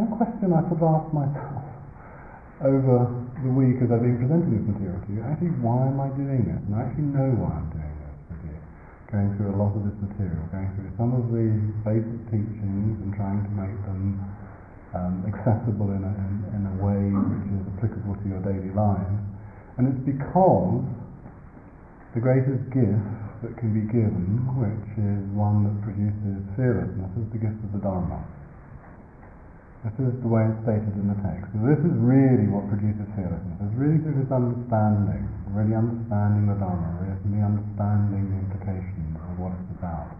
One question I sort of asked myself over the week as I've been presenting this material to you, actually, why am I doing this? And I actually know why I'm doing this with you, going through a lot of this material, going through some of the basic teachings and trying to make them accessible in a way which is applicable to your daily life. And it's because the greatest gift that can be given, which is one that produces fearlessness, is the gift of the Dharma. This is the way it's stated in the text. So this is really what produces fearlessness. It's really through this understanding, really understanding the Dharma, really understanding the implications of what it's about.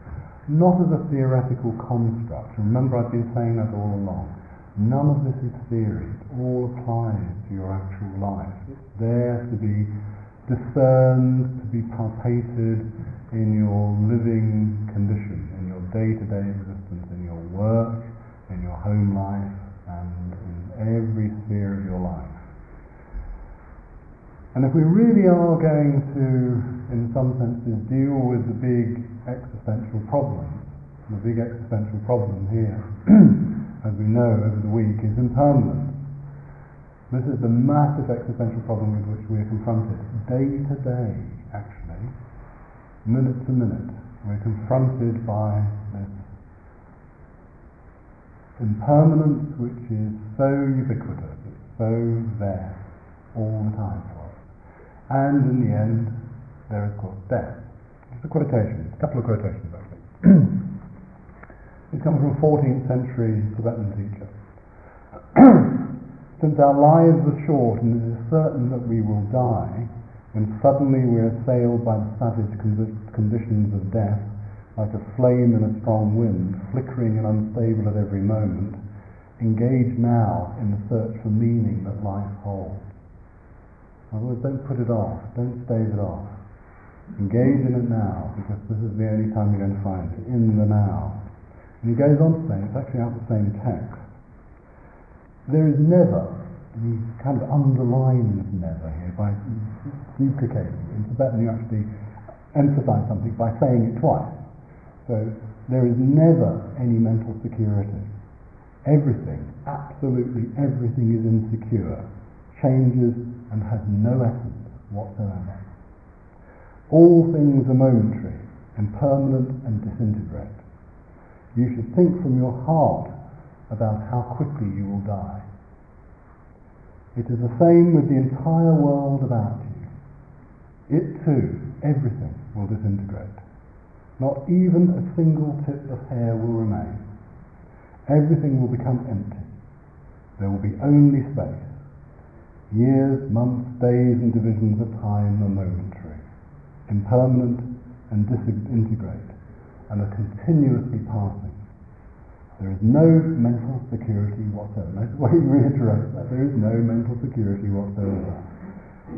Not as a theoretical construct. Remember, I've been saying that all along. None of this is theory. It all applies to your actual life. It's there to be discerned, to be palpated in your living condition, in your day-to-day existence, in your work, in your home life, and in every sphere of your life. And if we really are going to, in some senses, deal with the big existential problem, the big existential problem here, as we know over the week, is impermanence. This is the massive existential problem with which we are confronted day to day, actually, minute to minute. We're confronted by this impermanence which is so ubiquitous, it's so there all the time for us. And in the end, there is, of course, death. Just a quotation, a couple of quotations actually. It comes from a 14th century Tibetan teacher. Since our lives are short and it is certain that we will die, when suddenly we are assailed by the savage conditions of death, like a flame in a strong wind, flickering and unstable at every moment, engage now in the search for meaning that life holds. In other words, don't put it off, don't stave it off. Engage in it now, because this is the only time you're going to find it, in the now. And he goes on to say, it's actually out of the same text, there is never, and he kind of underlines never here by duplicating it. In Tibetan you actually emphasize something by saying it twice. So there is never any mental security. Everything, absolutely everything is insecure, changes and has no essence whatsoever. All things are momentary, impermanent and disintegrate. You should think from your heart about how quickly you will die. It is the same with the entire world about you. It too, everything will disintegrate. Not even a single tip of hair will remain. Everything will become empty. There will be only space. Years, months, days and divisions of time are momentary, impermanent and disintegrate, and are continuously passing. There is no mental security whatsoever. That's why he reiterates that. There is no mental security whatsoever.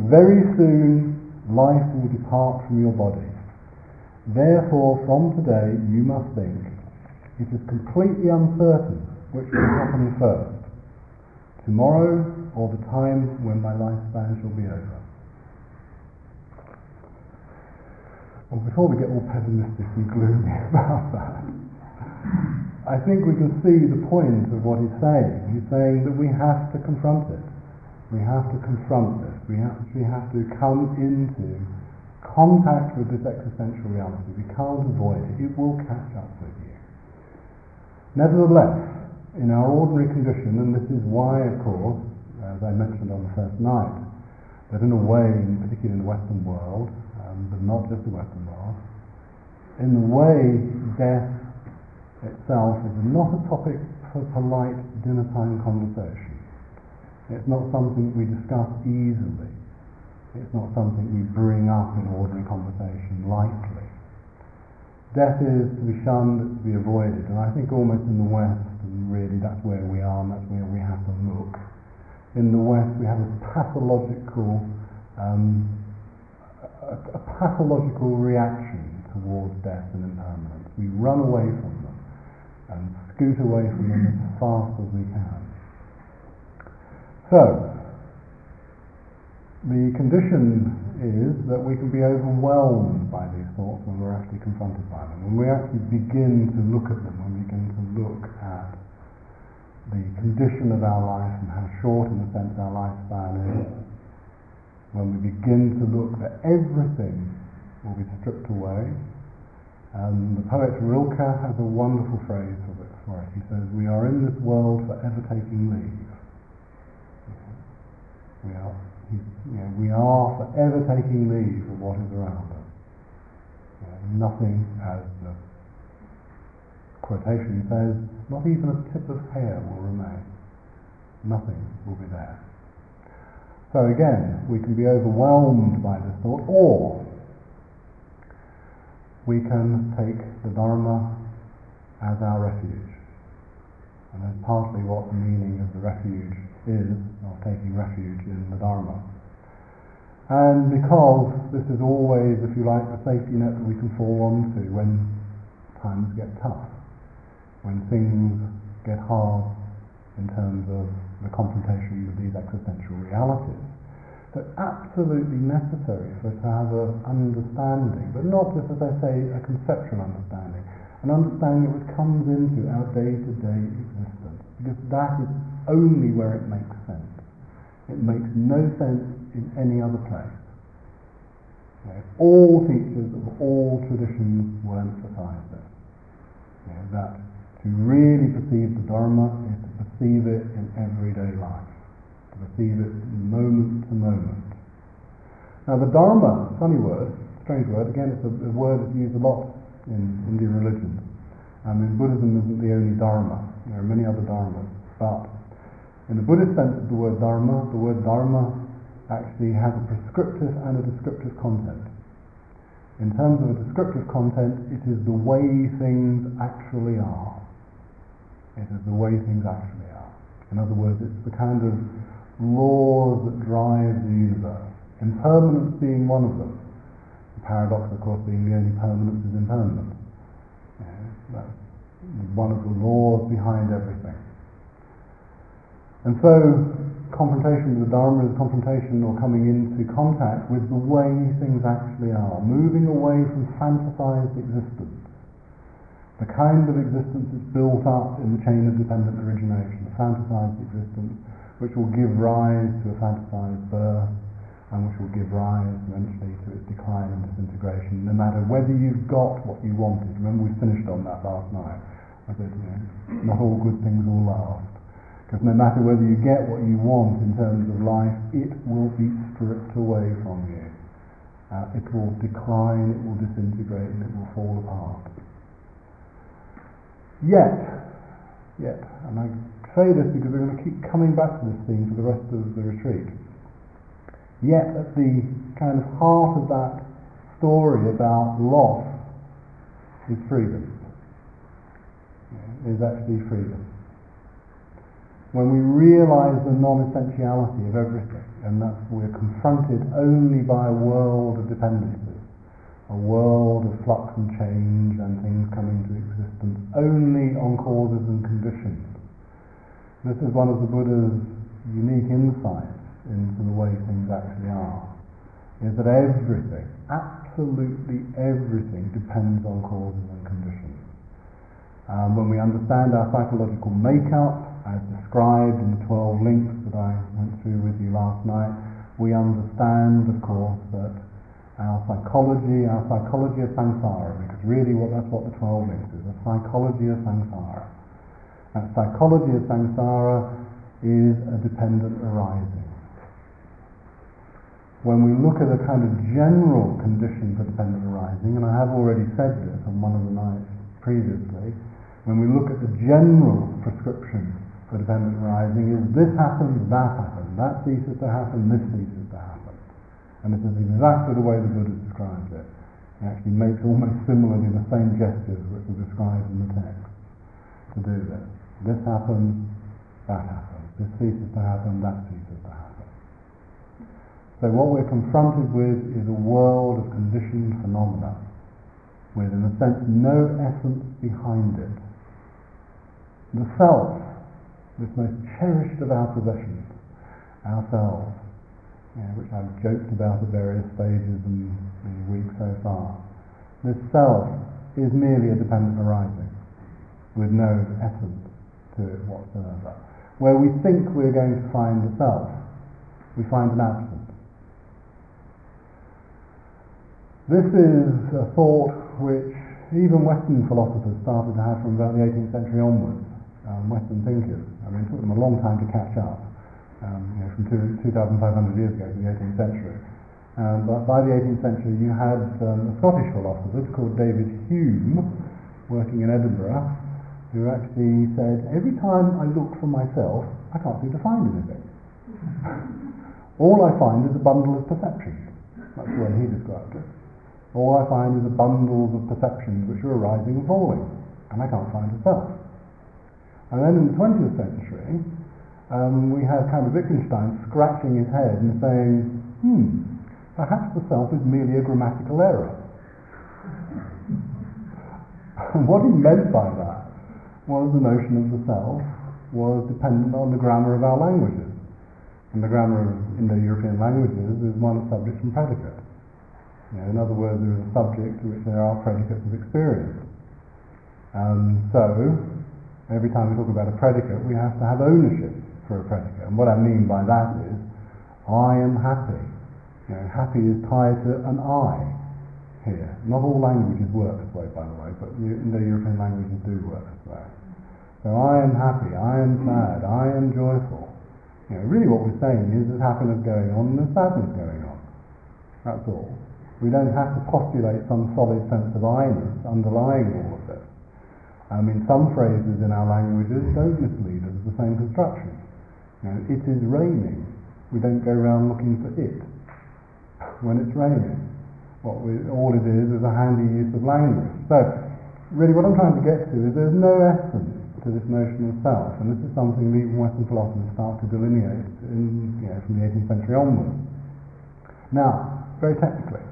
Very soon, life will depart from your body. Therefore, from today, you must think, it is completely uncertain which will happen first, tomorrow or the time when my lifespan shall be over. Well, before we get all pessimistic and gloomy about that, I think we can see the point of what he's saying. He's saying that we have to confront it. We have to confront this. We have to come into contact with this existential reality. We can't avoid it. It will catch up with you. Nevertheless, in our ordinary condition, and this is why, of course, as I mentioned on the first night, that in a way, particularly in the Western world, but not just the Western world, in the way death itself is not a topic for polite dinner time conversation. It's not something we discuss easily. It's not something we bring up in ordinary conversation lightly. Death is to be shunned, to be avoided, and I think almost in the West, and really that's where we are and that's where we have to look. In the West we have a pathological reaction towards death and impermanence. We run away from them and scoot away from them as fast as we can. So, the condition is that we can be overwhelmed by these thoughts when we're actually confronted by them, when we actually begin to look at them, when we begin to look at the condition of our life and how short in the sense our lifespan is, when we begin to look that everything will be stripped away. And the poet Rilke has a wonderful phrase for it. He says, "We are in this world forever taking leave." We are forever taking leave of what is around us. Nothing has the quotation says, "Not even a tip of hair will remain." Nothing will be there. So again, we can be overwhelmed by this thought, or we can take the Dharma as our refuge. And that's partly what the meaning of the refuge is, of taking refuge in the Dharma. And because this is always, if you like, the safety net that we can fall onto when times get tough, when things get hard in terms of the confrontation with these existential realities. So absolutely necessary for us to have an understanding, but not just, as I say, a conceptual understanding, an understanding which comes into our day-to-day existence, because that is only where it makes sense. It makes no sense in any other place. You know, all teachers of all traditions will emphasize this, you know, that to really perceive the Dharma is to perceive it in everyday life. Receive it moment to moment. Now the Dharma, funny word, strange word, again it's a word that's used a lot in Indian religion. I mean, Buddhism isn't the only Dharma, there are many other Dharmas, but in the Buddhist sense of the word Dharma actually has a prescriptive and a descriptive content. In terms of a descriptive content, it is the way things actually are. It is the way things actually are. In other words, it's the kind of laws that drive the universe. Impermanence being one of them. The paradox, of course, being the only permanence is impermanence. That's one of the laws behind everything. And so, confrontation with the Dharma is confrontation or coming into contact with the way things actually are. Moving away from fantasized existence. The kind of existence that's built up in the chain of dependent origination. The fantasized existence which will give rise to a fantasized birth, and which will give rise eventually to its decline and disintegration, no matter whether you've got what you wanted. Remember, we finished on that last night. I said, you know, not all good things will last. Because no matter whether you get what you want in terms of life, it will be stripped away from you. It will decline, it will disintegrate, and it will fall apart. Yet, and I say this because we're going to keep coming back to this theme for the rest of the retreat. Yet at the kind of heart of that story about loss is freedom. Is actually freedom. When we realise the non-essentiality of everything, and that we're confronted only by a world of dependencies, a world of flux and change and things coming to existence only on causes and conditions. This is one of the Buddha's unique insights into the way things actually are, is that everything, absolutely everything, depends on causes and conditions. And when we understand our psychological makeup, as described in the 12 links that I went through with you last night, we understand, of course, that our psychology of samsara, because really that's what the 12 links is, a psychology of samsara. That psychology of samsara is a dependent arising. When we look at a kind of general condition for dependent arising, and I have already said this on one of the nights previously, when we look at the general prescription for dependent arising is this happens, that happens, that ceases to happen, this ceases to happen. And this is exactly the way the Buddha describes it. He actually makes almost similarly the same gestures which are described in the text to do this. This happens, that happens. This ceases to happen, that ceases to happen. So what we're confronted with is a world of conditioned phenomena with, in a sense, no essence behind it. The self, this most cherished of our possessions, ourselves, which I've joked about at various stages in the week so far, this self is merely a dependent arising with no essence to it whatsoever. Where we think we're going to find the self, we find an absence. This is a thought which even Western philosophers started to have from about the 18th century onwards, Western thinkers. I mean, it took them a long time to catch up, from 2,500 years ago to the 18th century. But by the 18th century you had a Scottish philosopher called David Hume, working in Edinburgh, who actually said, every time I look for myself, I can't seem to find anything. All I find is a bundle of perceptions. That's the way he described it. All I find is a bundle of perceptions which are arising and falling, and I can't find a self. And then in the 20th century, we had kind of Wittgenstein scratching his head and saying, perhaps the self is merely a grammatical error. And what he meant by that was the notion of the self was dependent on the grammar of our languages. And the grammar of Indo-European languages is one of subject and predicate. In other words, there is a subject to which there are predicates of experience. So, every time we talk about a predicate, we have to have ownership for a predicate. And what I mean by that is, I am happy. Happy is tied to an I here. Not all languages work this way, by the way, but Indo-European languages do work this way. So, I am happy, I am sad, I am joyful. Really what we're saying is there's happiness going on and there's sadness going on. That's all. We don't have to postulate some solid sense of I-ness underlying all of this. I mean, some phrases in our languages don't mislead us, the same construction. It is raining. We don't go around looking for it when it's raining. All it is a handy use of language. So, really what I'm trying to get to is there's no essence to this notion of self, and this is something that even Western philosophers start to delineate from the 18th century onwards. Now, very technically,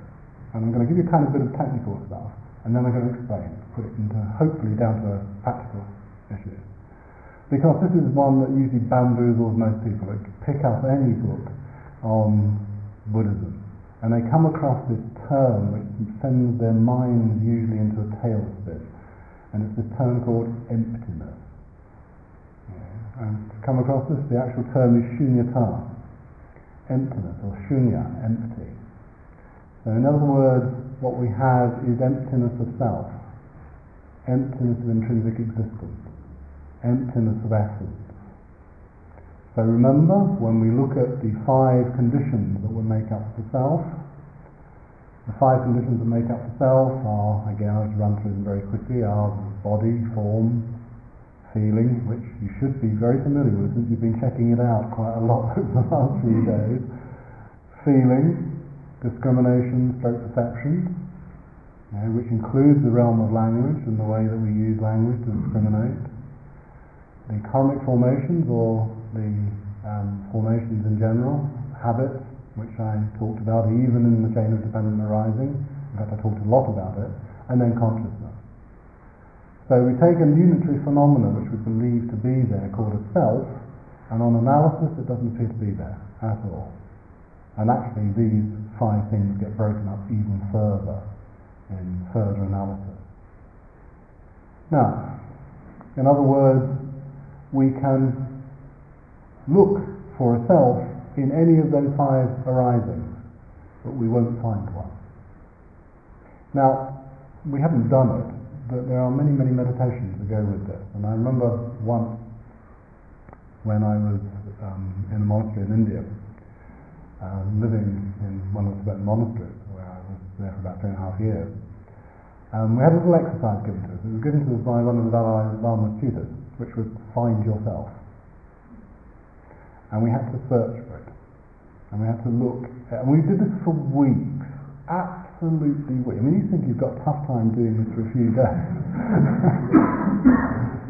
and I'm going to give you kind of a bit of technical stuff, and then I'm going to explain, put it into hopefully down to practical issues. Because this is one that usually bamboozles most people. They pick up any book on Buddhism, and they come across this term which sends their minds usually into a tailspin, and it's this term called emptiness. And to come across this, the actual term is shunyata, emptiness, or shunya, empty. So in other words, what we have is emptiness of self, emptiness of intrinsic existence, emptiness of essence. So remember, when we look at the five conditions that will make up the self, the five conditions that make up the self are, again I'll just run through them very quickly, are body, form, feeling, which you should be very familiar with since you've been checking it out quite a lot over the last few days, feeling, discrimination, stroke perception, which includes the realm of language and the way that we use language to discriminate. The karmic formations, or the formations in general, habits, which I talked about even in the chain of dependent arising, in fact I talked a lot about it, and then consciousness. So we take a unitary phenomenon which we believe to be there called a self, and on analysis it doesn't appear to be there at all. And actually these five things get broken up even further in further analysis. Now, in other words, we can look for a self in any of those five arisings, but we won't find one. Now, we haven't done it, but there are many, many meditations that go with this. And I remember once when I was in a monastery in India, living in one of the Tibetan monasteries where I was there for about 3.5 years. We had a little exercise given to us. It was given to us by one of the Dalai Lama's tutors, which was find yourself. And we had to search for it. And we had to look, and we did this for weeks, absolutely weeks. I mean, you think you've got a tough time doing this for a few days.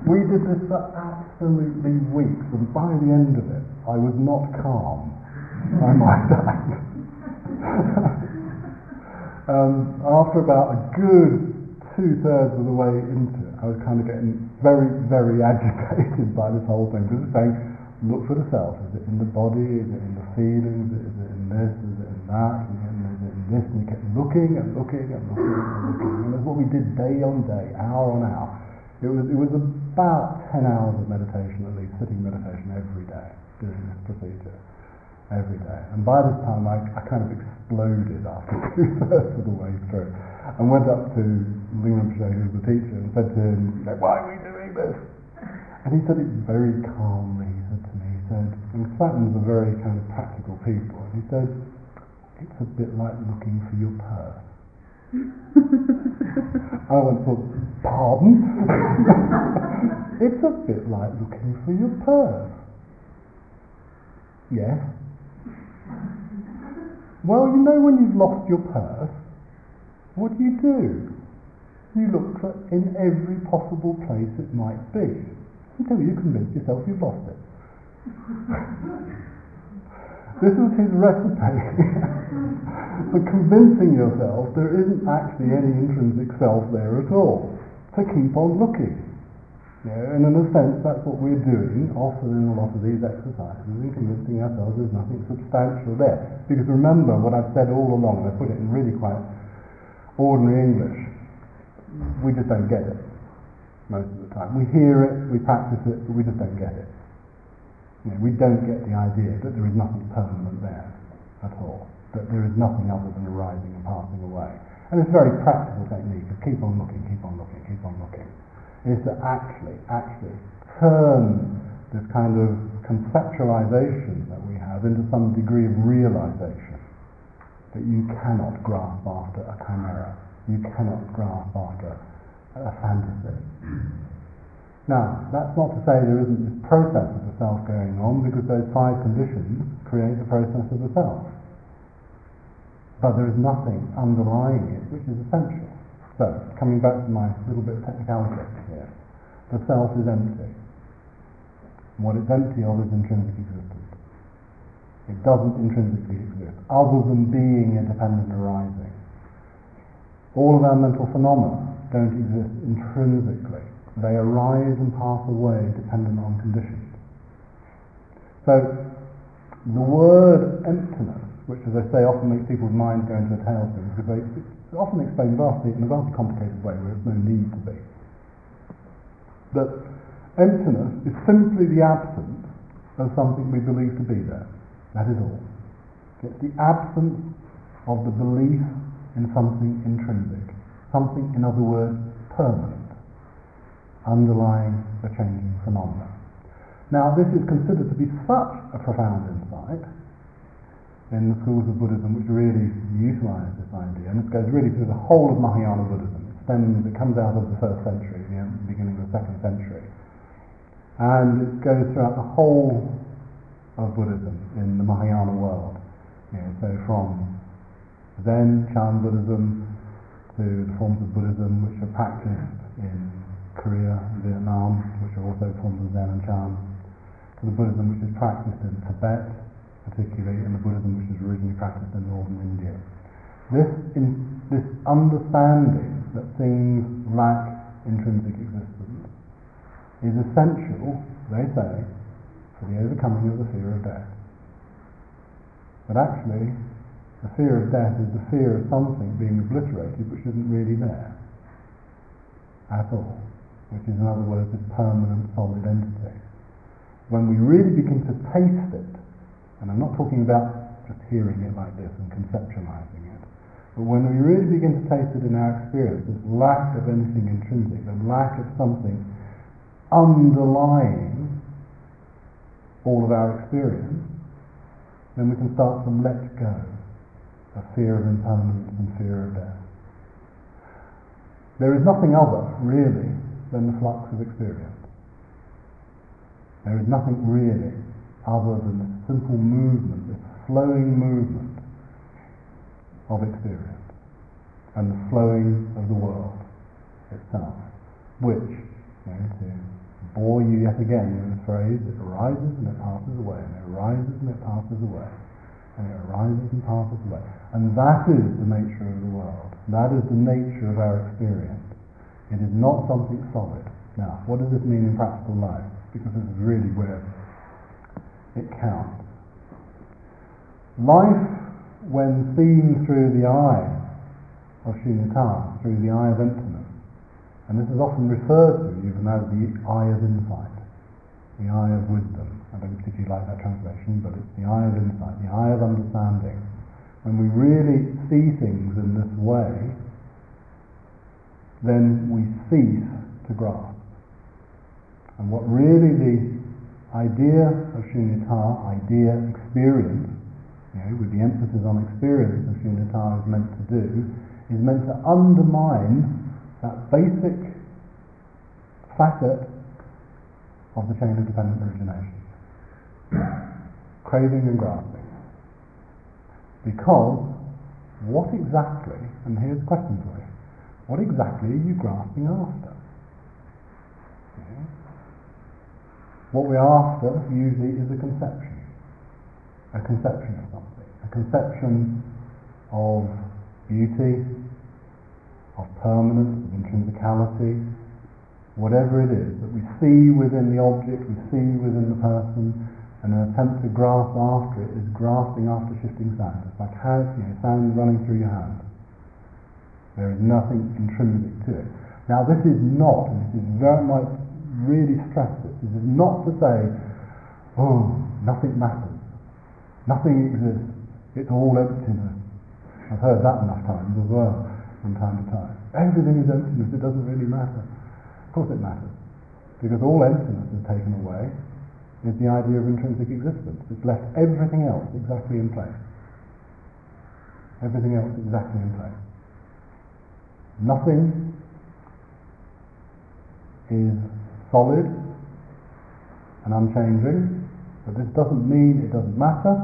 We did this for absolutely weeks, and by the end of it, I was not calm. I might die. After about a good 2/3 of the way into it, I was kind of getting very, very agitated by this whole thing, because it's saying, look for the self. Is it in the body? Is it in the feelings? Is it in this? Is it in that? Is it in this? And you kept looking and looking and looking and looking. And that's what we did day on day, hour on hour. It was about 10 hours of meditation, at least, sitting meditation every day, doing this procedure every day. And by this time, I kind of exploded after 2/3 of the way through, and went up to Lingam Pachet, who was the teacher, and said to him, "Why are we doing this?" And he said it very calmly, he said to me, he said, and Satins are very kind of practical people, and he said, "It's a bit like looking for your purse." I went, "Pardon?" "It's a bit like looking for your purse." "Yes." "Well, you know when you've lost your purse, what do? You look for in every possible place it might be, until you convince yourself you've lost it." This is his recipe for convincing yourself there isn't actually any intrinsic self there at all, to keep on looking. You know, and in a sense that's what we're doing often in a lot of these exercises, and convincing ourselves there's nothing substantial there. Because remember what I've said all along, and I put it in really quite ordinary English, we just don't get it most of the time. We hear it, we practice it, but we just don't get it. You know, we don't get the idea that there is nothing permanent there at all, that there is nothing other than arising and passing away. And it's a very practical technique of keep on looking, keep on looking, keep on looking, is to actually turn this kind of conceptualization that we have into some degree of realization, that you cannot grasp after a chimera, you cannot grasp after a fantasy. Now, that's not to say there isn't this process of the self going on, because those five conditions create the process of the self. But there is nothing underlying it which is essential. So, coming back to my little bit of technicality here, the self is empty. And what it's empty of is intrinsic existence. It doesn't intrinsically exist, other than being independent arising. All of our mental phenomena don't exist intrinsically. They arise and pass away dependent on conditions. So the word emptiness, which as I say often makes people's minds go into a tailspin, because it's often explained vastly in a vastly complicated way where there's no need to be. That emptiness is simply the absence of something we believe to be there. That is all. It's the absence of the belief in something intrinsic, something, in other words, permanent, underlying the changing phenomena. Now, this is considered to be such a profound insight in the schools of Buddhism which really utilize this idea, and it goes really through the whole of Mahayana Buddhism. It comes out of the 1st century, the beginning of the 2nd century, and it goes throughout the whole of Buddhism in the Mahayana world. So from Zen, Chan Buddhism, to the forms of Buddhism which are practiced in Korea and Vietnam, which are also forms of Zen and Chan, to the Buddhism which is practiced in Tibet, particularly, and the Buddhism which is originally practiced in northern India. This understanding that things lack intrinsic existence is essential, they say, for the overcoming of the fear of death. But actually, the fear of death is the fear of something being obliterated which isn't really there at all, which is in other words a permanent solid entity. When we really begin to taste it, and I'm not talking about just hearing it like this and conceptualizing it, but when we really begin to taste it in our experience, this lack of anything intrinsic, the lack of something underlying all of our experience, then we can start to let go of fear of impermanence and fear of death. There is nothing other, really, than the flux of experience. There is nothing really other than this simple movement, this flowing movement of experience, and the flowing of the world itself, which, to bore you yet again with the phrase, it arises and it passes away, and it arises and it passes away, and it arises and passes away. And that is the nature of the world. That is the nature of our experience. It is not something solid. Now, what does this mean in practical life? Because this is really where it counts. Life, when seen through the eye of Shinay Tar, through the eye of emptiness, And this is often referred to even as the eye of insight, the eye of wisdom. I don't particularly like that translation, but it's the eye of insight, the eye of understanding. When we really see things in this way, then we cease to grasp. And what really the idea of Shinay Tar, idea, experience, with the emphasis on experience that Shinay Tar is meant to do, is meant to undermine that basic facet of the chain of dependent origination, craving and grasping. Because what exactly, and here's the question for you, what exactly are you grasping after? What we're after usually is a conception of something, a conception of beauty, of permanence, of intrinsicality, whatever it is that we see within the object, we see within the person, and an attempt to grasp after it is grasping after shifting sound. It's like sound running through your hand. There is nothing intrinsic to it. Now this is not, and this is very much really stressed, this is not to say, oh, nothing matters, nothing exists, it's all emptiness. I've heard that enough times as well, from time to time. Everything is emptiness, it doesn't really matter. Of course it matters, because all emptiness is taken away, is the idea of intrinsic existence. It's left everything else exactly in place. Everything else exactly in place. Nothing is solid and unchanging, but this doesn't mean it doesn't matter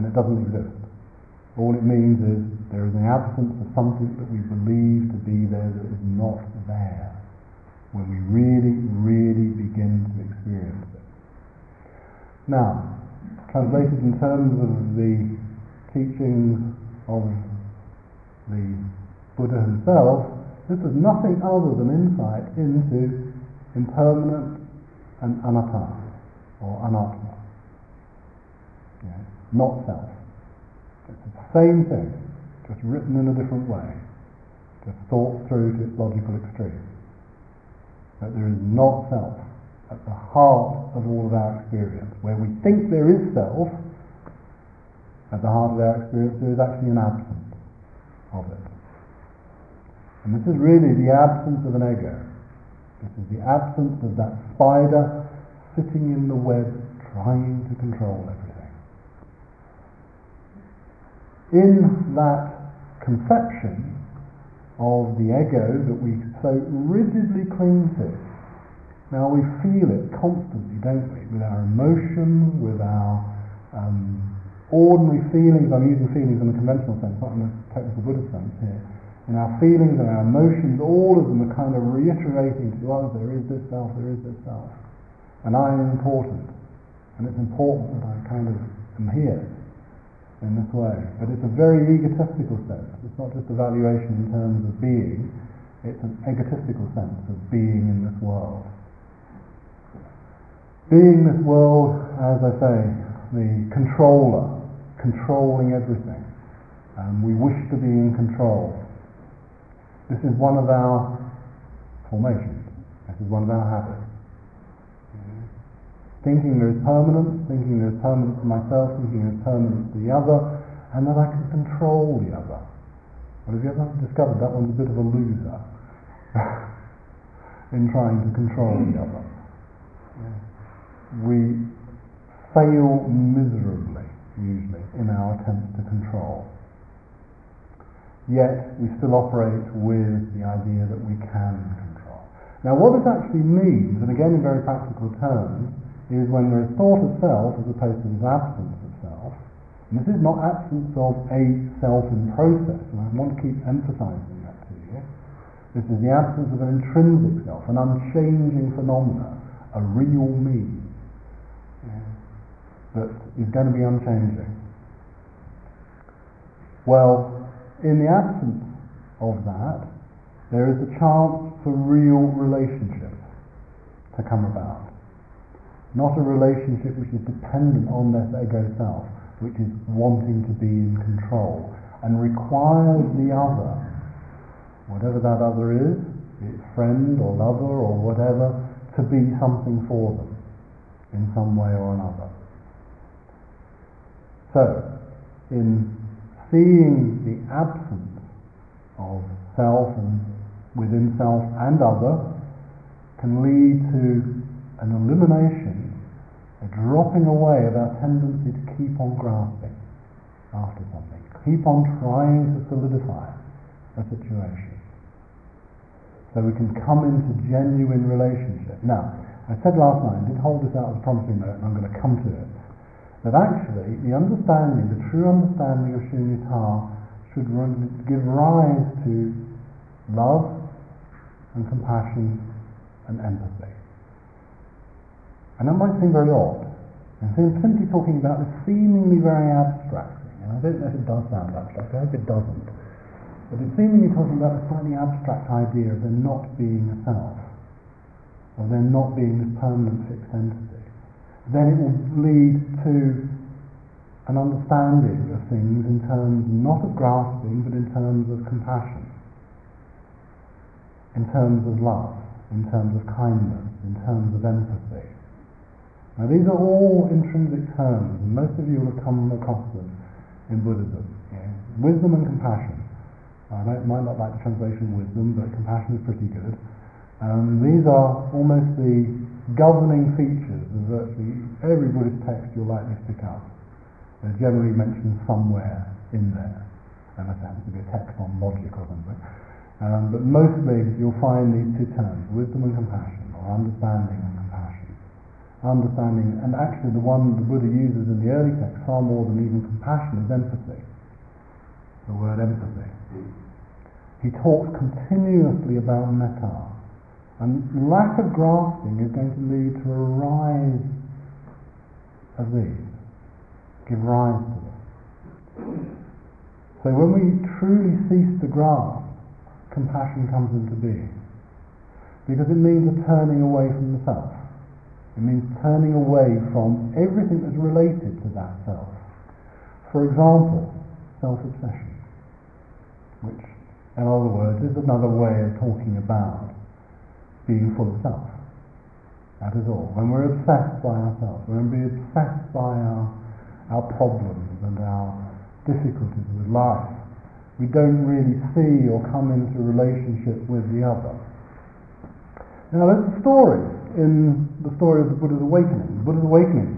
and it doesn't exist. All it means is there is an absence of something that we believe to be there that is not there when we really, really begin to experience it. Now, translated in terms of the teachings of the Buddha himself, this is nothing other than insight into impermanent and anatta, or anatma, not self. It's the same thing, just written in a different way, just thought through to its logical extreme. That there is not self at the heart of all of our experience. Where we think there is self, at the heart of our experience there is actually an absence of it. And this is really the absence of an ego. This is the absence of that spider sitting in the web trying to control everything. In that conception of the ego that we so rigidly cling to, now we feel it constantly, don't we? With our emotions, with our ordinary feelings. I'm using feelings in the conventional sense, not in the technical Buddhist sense here. In our feelings and our emotions, all of them are kind of reiterating to us, there is this self, there is this self. And I am important. And it's important that I kind of am here in this way. But it's a very egotistical sense. It's not just a valuation in terms of being, it's an egotistical sense of being in this world. Being this world, as I say, the controller, controlling everything. And we wish to be in control. This is one of our formations. This is one of our habits. Thinking there is permanence, thinking there is permanence to myself, thinking there is permanence to the other, and that I can control the other. Well, if you haven't discovered, that one's a bit of a loser in trying to control the other. We fail miserably, usually, in our attempts to control. Yet, we still operate with the idea that we can control. Now, what this actually means, and again in very practical terms, is when there is thought of self as opposed to the absence of self. And this is not absence of a self in process, and I want to keep emphasizing that to you. This is the absence of an intrinsic self, an unchanging phenomena, a real me that is going to be unchanging. Well, in the absence of that, there is a chance for real relationships to come about. Not a relationship which is dependent on this ego self, which is wanting to be in control and requires the other, whatever that other is, friend or lover or whatever, to be something for them in some way or another. So, in seeing the absence of self and within self and other can lead to an elimination, a dropping away of our tendency to keep on grasping after something, keep on trying to solidify a situation, so we can come into genuine relationship. Now, I said last night, I did hold this out as a promising note, and I'm going to come to it, that actually the understanding, the true understanding of Shinay Tar should give rise to love and compassion and empathy. And that might seem very odd. And so I'm simply talking about this seemingly very abstract thing, and I don't know if it does sound abstract, I hope it doesn't. But it's seemingly talking about a slightly abstract idea of there not being a self, of there not being this permanent fixed entity. Then it will lead to an understanding of things in terms not of grasping, but in terms of compassion, in terms of love, in terms of kindness, in terms of empathy. Now these are all intrinsic terms, and most of you will have come across them in Buddhism. Yeah. Wisdom and compassion. I might not like the translation wisdom, but compassion is pretty good. These are almost the governing features of virtually every Buddhist text you're likely to pick up. They're generally mentioned somewhere in there, unless it happens to be a text on logic or something. But mostly you'll find these two terms, wisdom and compassion, or understanding and compassion. Understanding, and actually the one the Buddha uses in the early text far more than even compassion, is empathy. The word empathy. He talks continuously about metta, and lack of grasping is going to lead to a rise of these, give rise to them. So when we truly cease to grasp, compassion comes into being, because it means a turning away from the self. It means turning away from everything that's related to that self. For example, self-obsession, which, in other words, is another way of talking about being full of self. That is all. When we're obsessed by ourselves, when we're obsessed by our problems and our difficulties with life, we don't really see or come into relationship with the other. Now there's a story in the story of the Buddha's awakening. The Buddha's awakening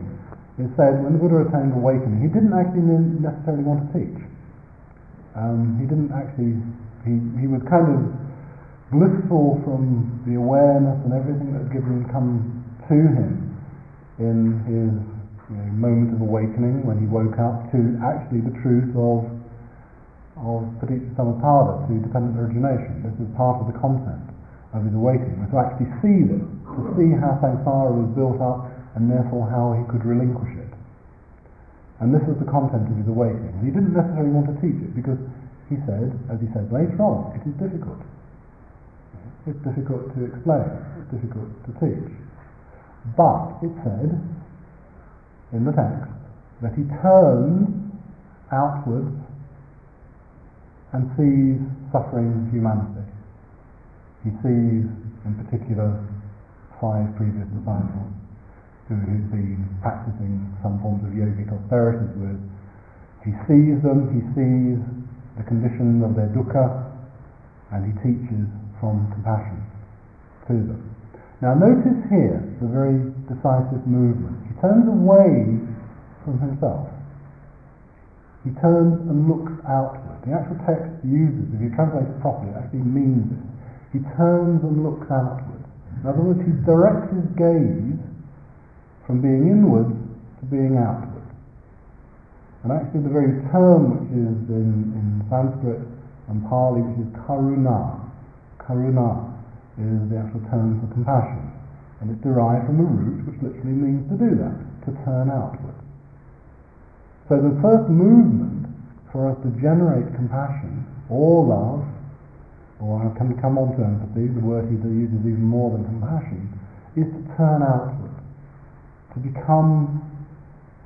is said when the Buddha attained awakening, he didn't actually necessarily want to teach. He was kind of blissful from the awareness and everything that had come to him in his moment of awakening, when he woke up to actually the truth of Padipasamapada, to dependent origination. This is part of the content of his awakening, was to actually see this, to see how samsara was built up and therefore how he could relinquish it. And this was the content of his awakening. He didn't necessarily want to teach it because he said, as he said later on, it is difficult. It's difficult to explain. It's difficult to teach. But it said in the text that he turns outwards and sees suffering humanity. He sees, in particular, 5 previous disciples who've been practicing some forms of yogic austerities with. He sees them, he sees the condition of their dukkha, and he teaches from compassion to them. Now notice here the very decisive movement. He turns away from himself. He turns and looks outward. The actual text uses, if you translate it properly, it actually means it. He turns and looks outward. In other words, he directs his gaze from being inward to being outward. And actually the very term which is in Sanskrit and Pali, which is Karuna. Karuna is the actual term for compassion, and it's derived from a root which literally means to do that, to turn outward. So the first movement for us to generate compassion or love, or I can come on to empathy, the word he uses even more than compassion, is to turn outward. To become,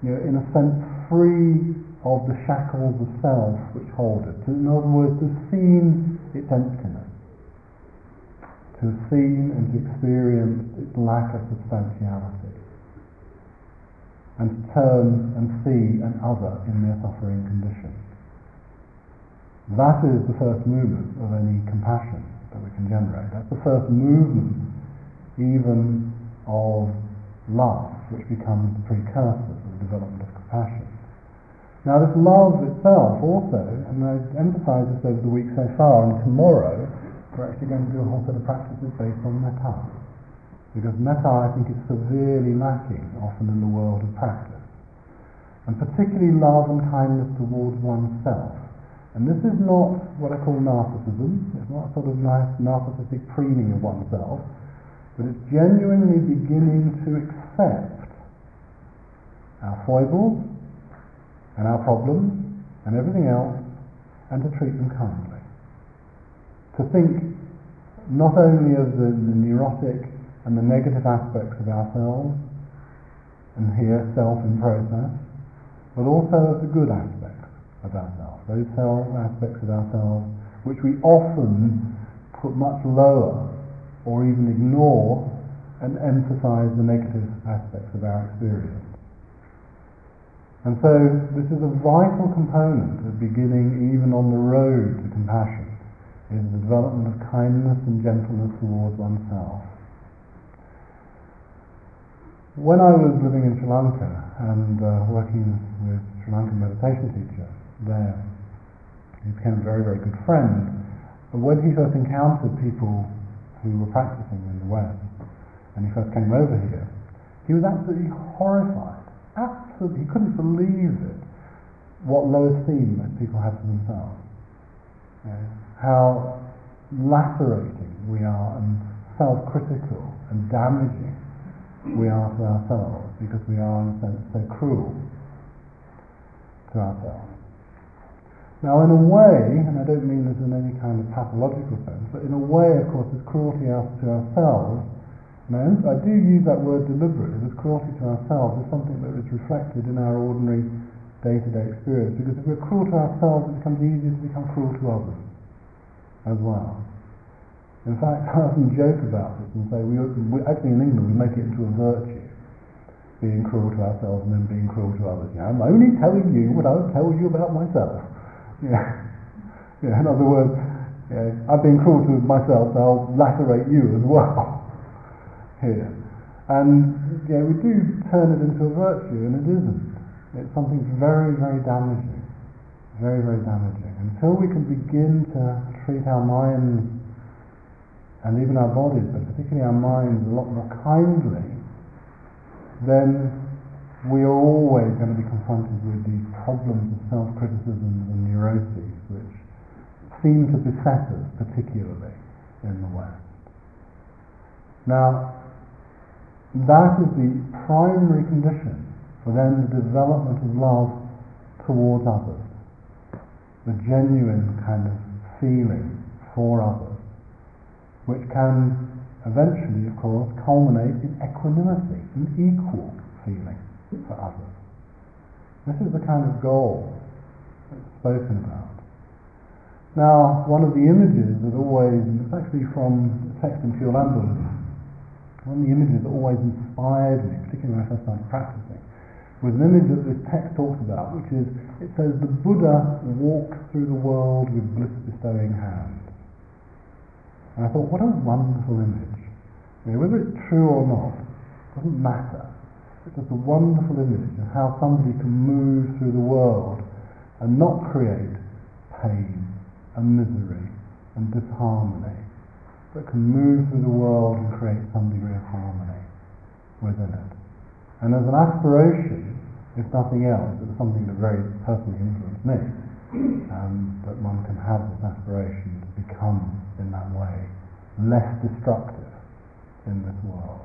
in a sense, free of the shackles of self which hold it. In other words, to have seen its emptiness. has seen and has experienced its lack of substantiality, and to turn and see an other in their suffering condition. That is the first movement of any compassion that we can generate. That's the first movement even of love, which becomes the precursor to the development of compassion. Now this love itself also, and I've emphasised this over the week so far, and tomorrow we're actually going to do a whole set of practices based on metta. Because metta, I think, is severely lacking often in the world of practice. And particularly love and kindness towards oneself. And this is not what I call narcissism. It's not a sort of nice narcissistic preening of oneself, but it's genuinely beginning to accept our foibles, and our problems, and everything else, and to treat them kindly. To think not only of the neurotic and the negative aspects of ourselves, and here self in process, but also of the good aspects of ourselves, those self aspects of ourselves which we often put much lower or even ignore and emphasize the negative aspects of our experience. And so this is a vital component of beginning even on the road to compassion, is the development of kindness and gentleness towards oneself. When I was living in Sri Lanka and working with a Sri Lankan meditation teacher there, he became a very, very good friend. But when he first encountered people who were practicing in the West, and he first came over here, he was absolutely horrified. Absolutely, he couldn't believe it, what low esteem that people had for themselves. You know, how lacerating we are and self-critical and damaging we are to ourselves, because we are in a sense so cruel to ourselves. Now in a way, and I don't mean this in any kind of pathological sense, but in a way of course this cruelty to ourselves, and I do use that word deliberately, this cruelty to ourselves is something that is reflected in our ordinary day-to-day experience, because if we're cruel to ourselves, it becomes easier to become cruel to others as well. In fact, I often joke about this and say, actually in England we make it into a virtue, being cruel to ourselves and then being cruel to others. You know, I'm only telling you what I've told you about myself. In other words, I've been cruel to myself, so I'll lacerate you as well. Here. And we do turn it into a virtue, and it isn't. It's something very, very damaging. Very, very damaging. Until we can begin to treat our minds and even our bodies, but particularly our minds, a lot more kindly, then we are always going to be confronted with these problems of self-criticism and neuroses, which seem to beset us, particularly in the West. Now, that is the primary condition for then the development of love towards others, the genuine kind of feeling for others, which can eventually, of course, culminate in equanimity, an equal feeling for others. This is the kind of goal that's spoken about. Now, one of the images that always, and it's actually from the text in Pure Land Buddhism, one of the images that always inspired me, particularly when I first started practicing, was an image that this text talks about, which is, it says, the Buddha walked through the world with bliss-bestowing hands. And I thought, what a wonderful image. Whether it's true or not, it doesn't matter. It's just a wonderful image of how somebody can move through the world and not create pain and misery and disharmony, but can move through the world and create some degree of harmony within it. And as an aspiration, if nothing else, it's something that very personally influenced me, that one can have this aspiration to become, in that way, less destructive in this world.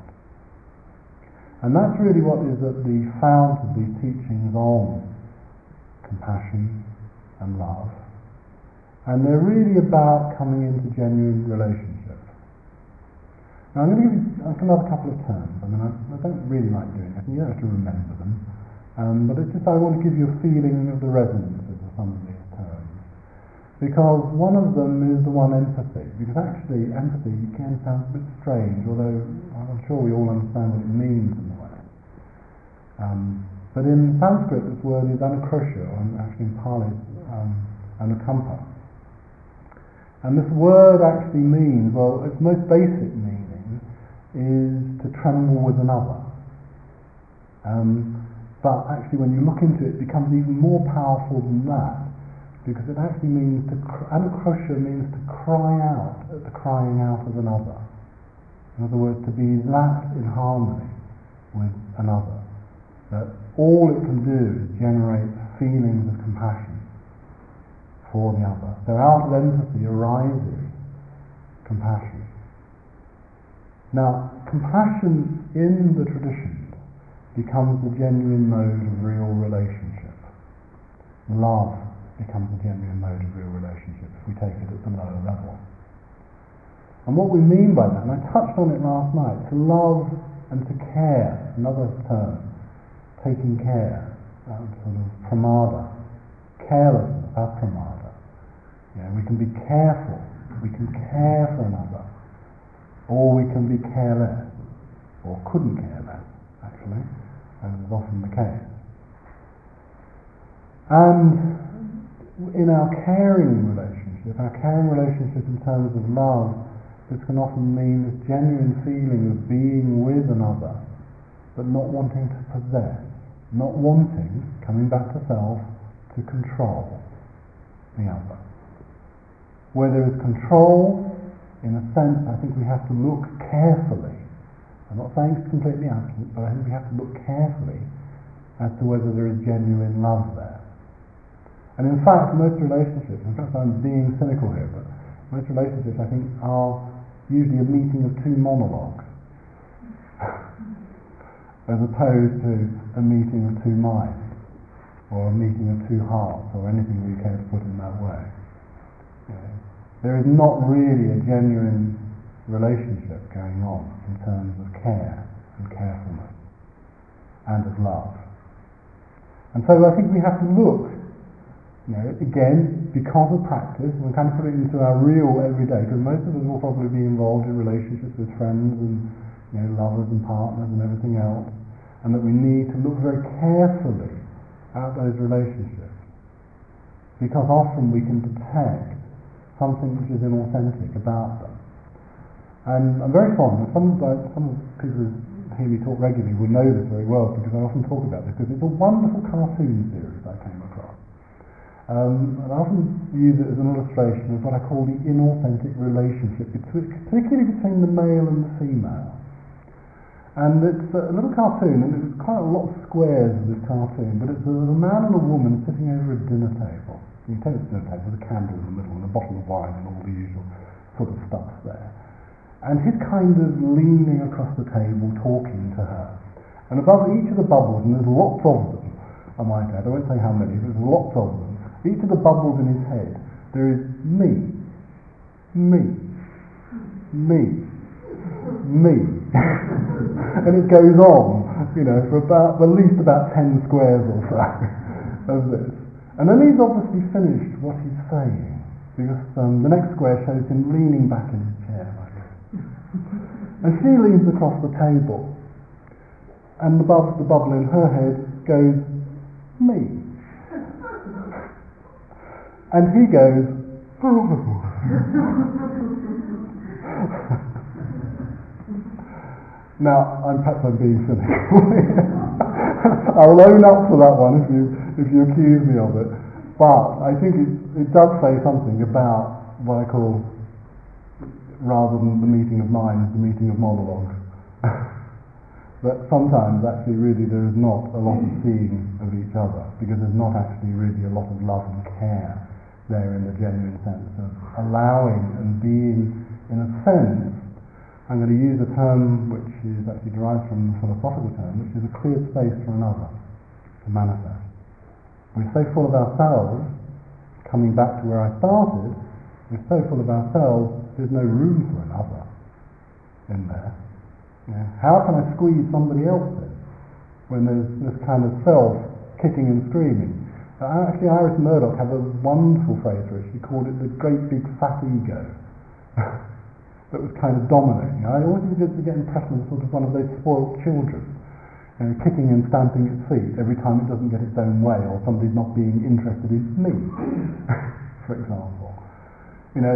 And that's really what is at the fount of these teachings on compassion and love. And they're really about coming into genuine relationships. Now I'm going to give you another couple of terms. I don't really like doing it. You don't have to remember them. But it's just I want to give you a feeling of the resonances of some of these terms. because one of them is the one empathy, because actually empathy can sound a bit strange, although I'm sure we all understand what it means in a way. But in Sanskrit this word is anukrosha, or actually in Pali anukampa. And this word actually means, well, its most basic meaning is to tremble with another. But actually when you look into it, it becomes even more powerful than that, because it actually means anukrosha means to cry out at the crying out of another. In other words, to be that in harmony with another, that all it can do is generate feelings of compassion for the other. So out of empathy arises compassion. Now, compassion in the tradition becomes the genuine mode of real relationship. Love becomes the genuine mode of real relationship if we take it at the lower level. And what we mean by that, and I touched on it last night, to love and to care, another term, taking care, that sort of pramada, carelessness, that pramada. Yeah, we can be careful, we can care for another, or we can be careless, or couldn't care less, actually. As is often the case. And in our caring relationship in terms of love, this can often mean this genuine feeling of being with another, but not wanting to possess, not wanting, coming back to self, to control the other. Where there is control, in a sense, I think we have to look carefully. I'm not saying it's completely absent, but I think we have to look carefully as to whether there is genuine love there. And in fact, most relationships, and perhaps I'm being cynical here, but most relationships I think are usually a meeting of two monologues as opposed to a meeting of two minds, or a meeting of two hearts, or anything that you care to put in that way. You know, there is not really a genuine relationship going on in terms of care and carefulness and of love. And so I think we have to look, you know, again, because of practice, and we kind of put it into our real everyday, because most of us will probably be involved in relationships with friends and, you know, lovers and partners and everything else, and that we need to look very carefully at those relationships, because often we can detect something which is inauthentic about them. And I'm very fond, and some people who hear me talk regularly will know this very well, because I often talk about this, because it's a wonderful cartoon series I came across. And I often use it as an illustration of what I call the inauthentic relationship, particularly between the male and the female. And it's a little cartoon, and it's quite a lot of squares of this cartoon, but it's a man and a woman sitting over a dinner table. You can take the dinner table with a candle in the middle and a bottle of wine and all the usual sort of stuff there. And he's kind of leaning across the table talking to her. And above each of the bubbles, and there's lots of them, I might add, I won't say how many, but there's lots of them, each of the bubbles in his head, there is me, me, me, me. And it goes on, you know, for about, at least about 10 squares or so of this. And then he's obviously finished what he's saying, because the next square shows him leaning back in his chair. And she leans across the table, and above the bubble in her head goes, me. And he goes, oh. Now, perhaps I'm being cynical. I'll own up to that one if you accuse me of it. But I think it does say something about what I call, rather than the meeting of minds, the meeting of monologues. But sometimes actually really there is not a lot of seeing of each other, because there's not actually really a lot of love and care there in the genuine sense of allowing and being, in a sense, I'm going to use a term which is actually derived from the philosophical term, which is a clear space for another to manifest. We're so full of ourselves, coming back to where I started, we're so full of ourselves there's no room for another in there. You know, how can I squeeze somebody else in when there's this kind of self kicking and screaming Actually, Iris Murdoch has a wonderful phrase for it. She called it the great big fat ego that was kind of dominating. I always used to get the impression of sort of one of those spoiled children, you know, kicking and stamping its feet every time it doesn't get its own way, or somebody's not being interested in me, for example. You know,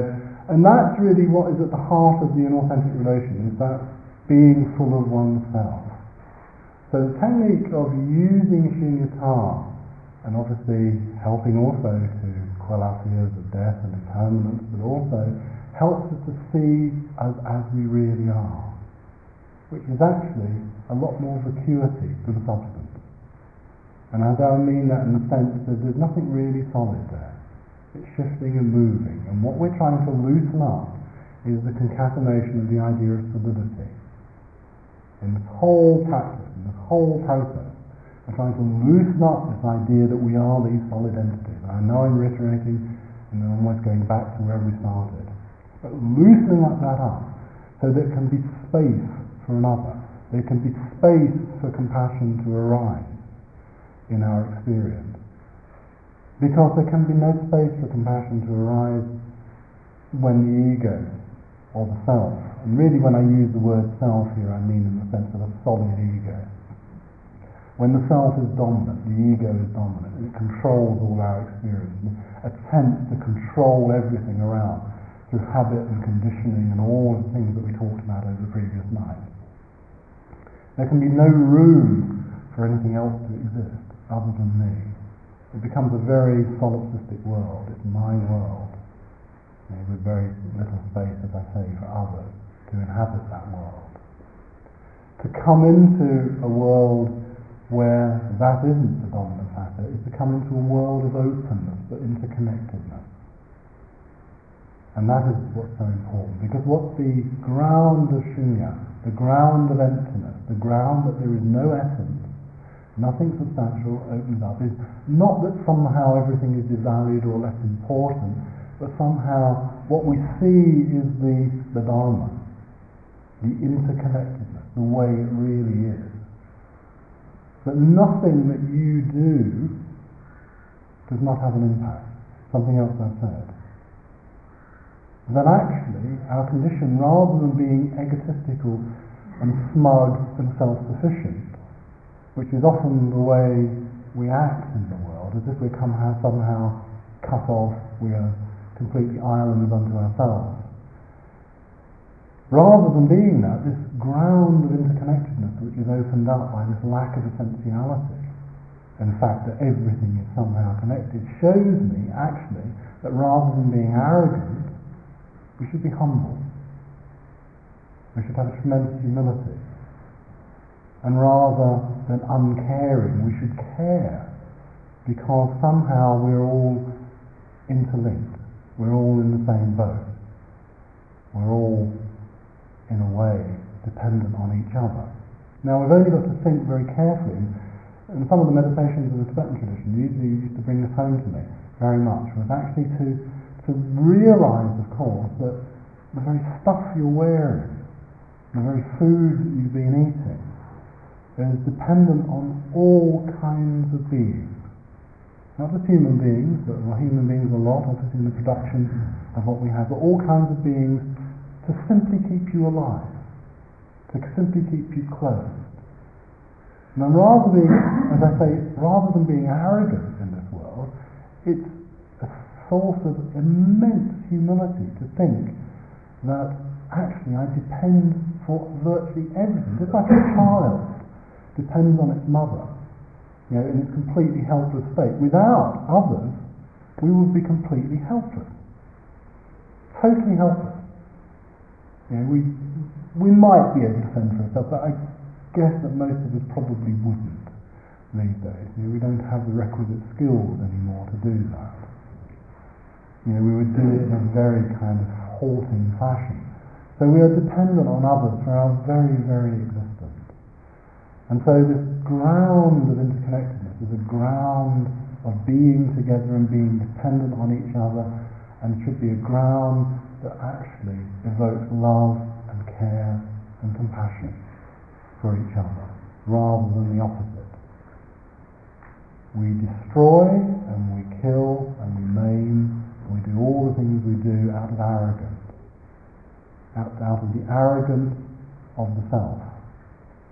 and that's really what is at the heart of the inauthentic relation, is that being full of oneself. So the technique of using Shinay Tar, and obviously helping also to quell our fears of death and impermanence, but also helps us to see us as we really are, which is actually a lot more vacuity than substance. And as I mean that in the sense that there's nothing really solid there. It's shifting and moving, and what we're trying to loosen up is the concatenation of the idea of solidity. In this whole practice, in this whole process, I'm trying to loosen up this idea that we are these solid entities. I know I'm reiterating and then almost going back to where we started. But loosening up that up so there can be space for another. There can be space for compassion to arise in our experience. Because there can be no space for compassion to arise when the ego or the self, and really when I use the word self here, I mean in the sense of a solid ego. When the self is dominant, the ego is dominant, and it controls all our experience, and attempts to control everything around through habit and conditioning and all the things that we talked about over the previous night. There can be no room for anything else to exist other than me. It becomes a very solipsistic world. It's my world, you know, with very little space, as I say, for others to inhabit that world. To come into a world where that isn't the dominant factor, is to come into a world of openness, but interconnectedness. And that is what's so important, because what the ground of shunya, the ground of emptiness, the ground that there is no essence, nothing substantial opens up, is not that somehow everything is devalued or less important, but somehow what we see is the Dharma, the interconnectedness, the way it really is. That nothing that you do does not have an impact. Something else I've said. That actually our condition, rather than being egotistical and smug and self-sufficient, which is often the way we act in the world, as if we somehow cut off, we are completely islanded unto ourselves. Rather than being that, this ground of interconnectedness which is opened up by this lack of essentiality, and the fact that everything is somehow connected, shows me actually that rather than being arrogant, we should be humble. We should have a tremendous humility. And rather than uncaring, we should care, because somehow we're all interlinked. We're all in the same boat. We're all, in a way, dependent on each other. Now, we've only got to think very carefully, and some of the meditations of the Tibetan tradition used to bring this home to me very much, was actually to realise, of course, that the very stuff you're wearing, the very food that you've been eating, is dependent on all kinds of beings. Not just human beings, but human beings a lot, obviously in the production of what we have, but all kinds of beings to simply keep you alive, to simply keep you clothed. Now, rather than being arrogant in this world, it's a source of immense humility to think that actually I depend for virtually everything. Just like a child depends on its mother, you know, in its completely helpless state. Without others, we would be completely helpless, totally helpless. You know, we might be able to fend for ourselves, but I guess that most of us probably wouldn't these days. You know, we don't have the requisite skills anymore to do that. You know, we would do it in a very kind of halting fashion. So we are dependent on others for our very, very existence. And so this ground of interconnectedness is a ground of being together and being dependent on each other, and should be a ground that actually evokes love and care and compassion for each other, rather than the opposite. we destroy and we kill and we maim, and we do all the things we do out of arrogance, out of the arrogance of the self,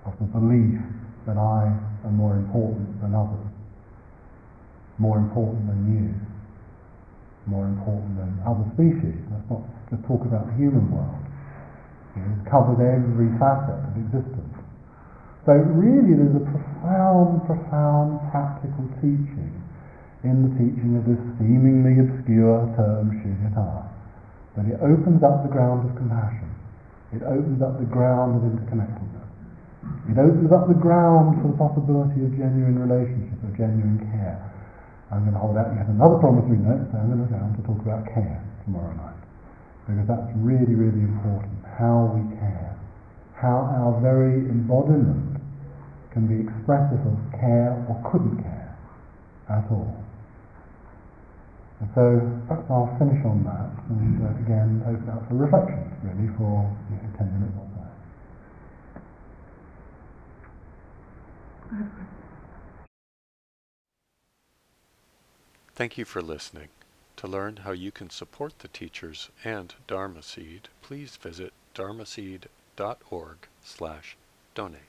of the belief that I am more important than others, more important than you, more important than other species. Let's not just talk about the human world. It's covered every facet of existence. So really there's a profound, profound practical teaching in the teaching of this seemingly obscure term Shihita, that it opens up the ground of compassion, it opens up the ground of interconnectedness, it opens up the ground for the possibility of genuine relationship, of genuine care. I'm going to hold out yet another promissory note, so I'm going to go on to talk about care tomorrow night, because that's really, really important, how we care, how our very embodiment can be expressive of care or couldn't care at all. And so perhaps I'll finish on that and again open up for reflection really for 10 minutes or so. Thank you for listening. To learn how you can support the teachers and Dharma Seed, please visit dharmaseed.org/donate.